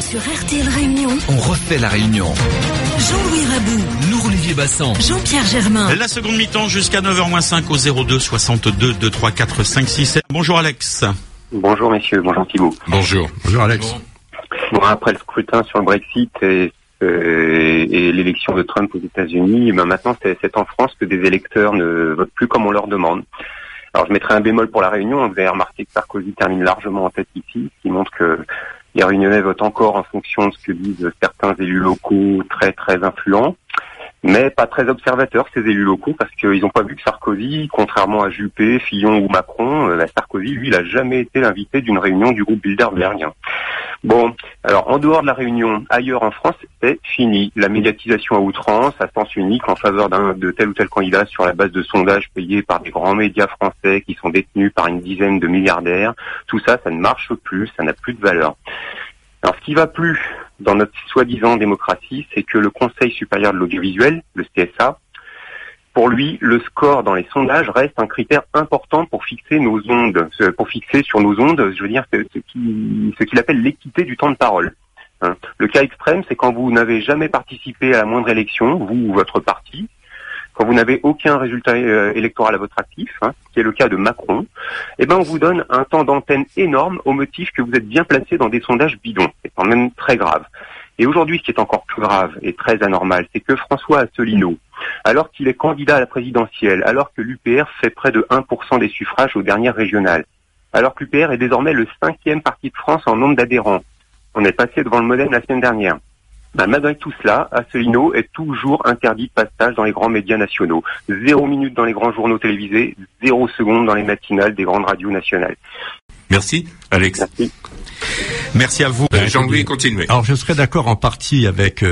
Sur RTL Réunion, on refait la réunion. Jean-Louis Rabou, Olivier Bassan, Jean-Pierre Germain. La seconde mi-temps jusqu'à 9h-5 au 02 62 234 567. Bonjour Alex. Bonjour messieurs, bonjour Thibault. Bonjour. Bonjour Alex. Bon, après le scrutin sur le Brexit et l'élection de Trump aux États-Unis, ben maintenant c'est en France que des électeurs ne votent plus comme on leur demande. Alors je mettrai un bémol pour la Réunion. Vous avez remarqué que Sarkozy termine largement en tête ici, ce qui montre que les Réunionnais votent encore en fonction de ce que disent certains élus locaux très très influents, mais pas très observateurs ces élus locaux, parce qu'ils n'ont pas vu que Sarkozy, contrairement à Juppé, Fillon ou Macron, Sarkozy, lui, il n'a jamais été l'invité d'une réunion du groupe Bilderberg. Bon, alors en dehors de la Réunion, ailleurs en France, c'est fini. La médiatisation à outrance, à sens unique, en faveur de tel ou tel candidat sur la base de sondages payés par des grands médias français qui sont détenus par une dizaine de milliardaires, tout ça, ça ne marche plus, ça n'a plus de valeur. Alors ce qui va plus dans notre soi-disant démocratie, c'est que le Conseil supérieur de l'audiovisuel, le CSA, pour lui, le score dans les sondages reste un critère important pour fixer nos ondes, pour fixer sur nos ondes, je veux dire, ce qu'il appelle l'équité du temps de parole. Hein. Le cas extrême, c'est quand vous n'avez jamais participé à la moindre élection, vous ou votre parti, quand vous n'avez aucun résultat électoral à votre actif, hein, qui est le cas de Macron, eh ben on vous donne un temps d'antenne énorme au motif que vous êtes bien placé dans des sondages bidons. C'est quand même très grave. Et aujourd'hui, ce qui est encore plus grave et très anormal, c'est que François Asselineau, alors qu'il est candidat à la présidentielle, alors que l'UPR fait près de 1% des suffrages aux dernières régionales, alors que l'UPR est désormais le 5e parti de France en nombre d'adhérents, on est passé devant le MoDem la semaine dernière. Ben, malgré tout cela, Asselineau est toujours interdit de passage dans les grands médias nationaux. 0 minute dans les grands journaux télévisés, 0 seconde dans les matinales des grandes radios nationales. Merci, Alex. Merci. Merci à vous. Jean-Louis, continuez. Alors, je serais d'accord en partie avec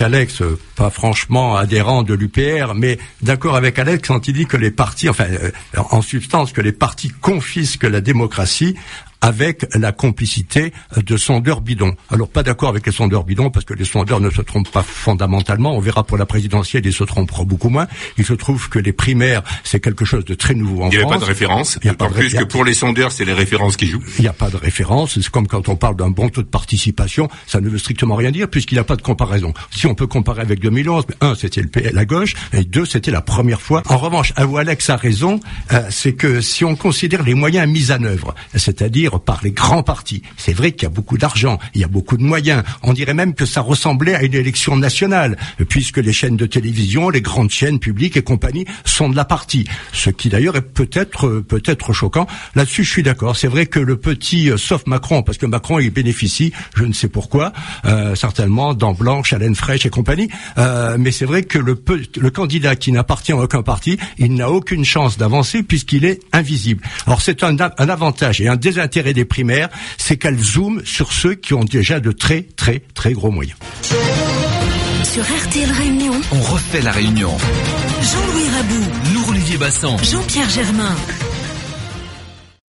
Alex, pas franchement adhérent de l'UPR, mais d'accord avec Alex quand il dit que les partis, en substance, que les partis confisquent la démocratie avec la complicité de sondeurs bidons. Alors, pas d'accord avec les sondeurs bidons, parce que les sondeurs ne se trompent pas fondamentalement. On verra pour la présidentielle, ils se tromperont beaucoup moins. Il se trouve que les primaires, c'est quelque chose de très nouveau en France. Il n'y avait pas de référence. D'autant plus que pour les sondeurs, c'est les références qui jouent. Il n'y a pas de référence. C'est comme quand on parle d'un bon taux de participation. Ça ne veut strictement rien dire, puisqu'il n'y a pas de comparaison. Si on peut comparer avec 2011, un, c'était la gauche, et deux, c'était la première fois. En revanche, Alex a raison, c'est que si on considère les moyens mis en œuvre, c'est-à-dire par les grands partis. C'est vrai qu'il y a beaucoup d'argent, il y a beaucoup de moyens. On dirait même que ça ressemblait à une élection nationale, puisque les chaînes de télévision, les grandes chaînes publiques et compagnie sont de la partie. Ce qui d'ailleurs est peut-être choquant. Là-dessus, je suis d'accord. C'est vrai que le petit, sauf Macron, parce que Macron, il bénéficie, je ne sais pourquoi, certainement, dents blanches, Alain Fraîche et compagnie. Mais c'est vrai que le candidat qui n'appartient à aucun parti, il n'a aucune chance d'avancer puisqu'il est invisible. Alors c'est un avantage et un désintérêt des primaires, c'est qu'elle zoome sur ceux qui ont déjà de très très très gros moyens. Sur RTL Réunion, on refait la réunion. Jean-Louis Rabou, Olivier Bassan, Jean-Pierre Germain.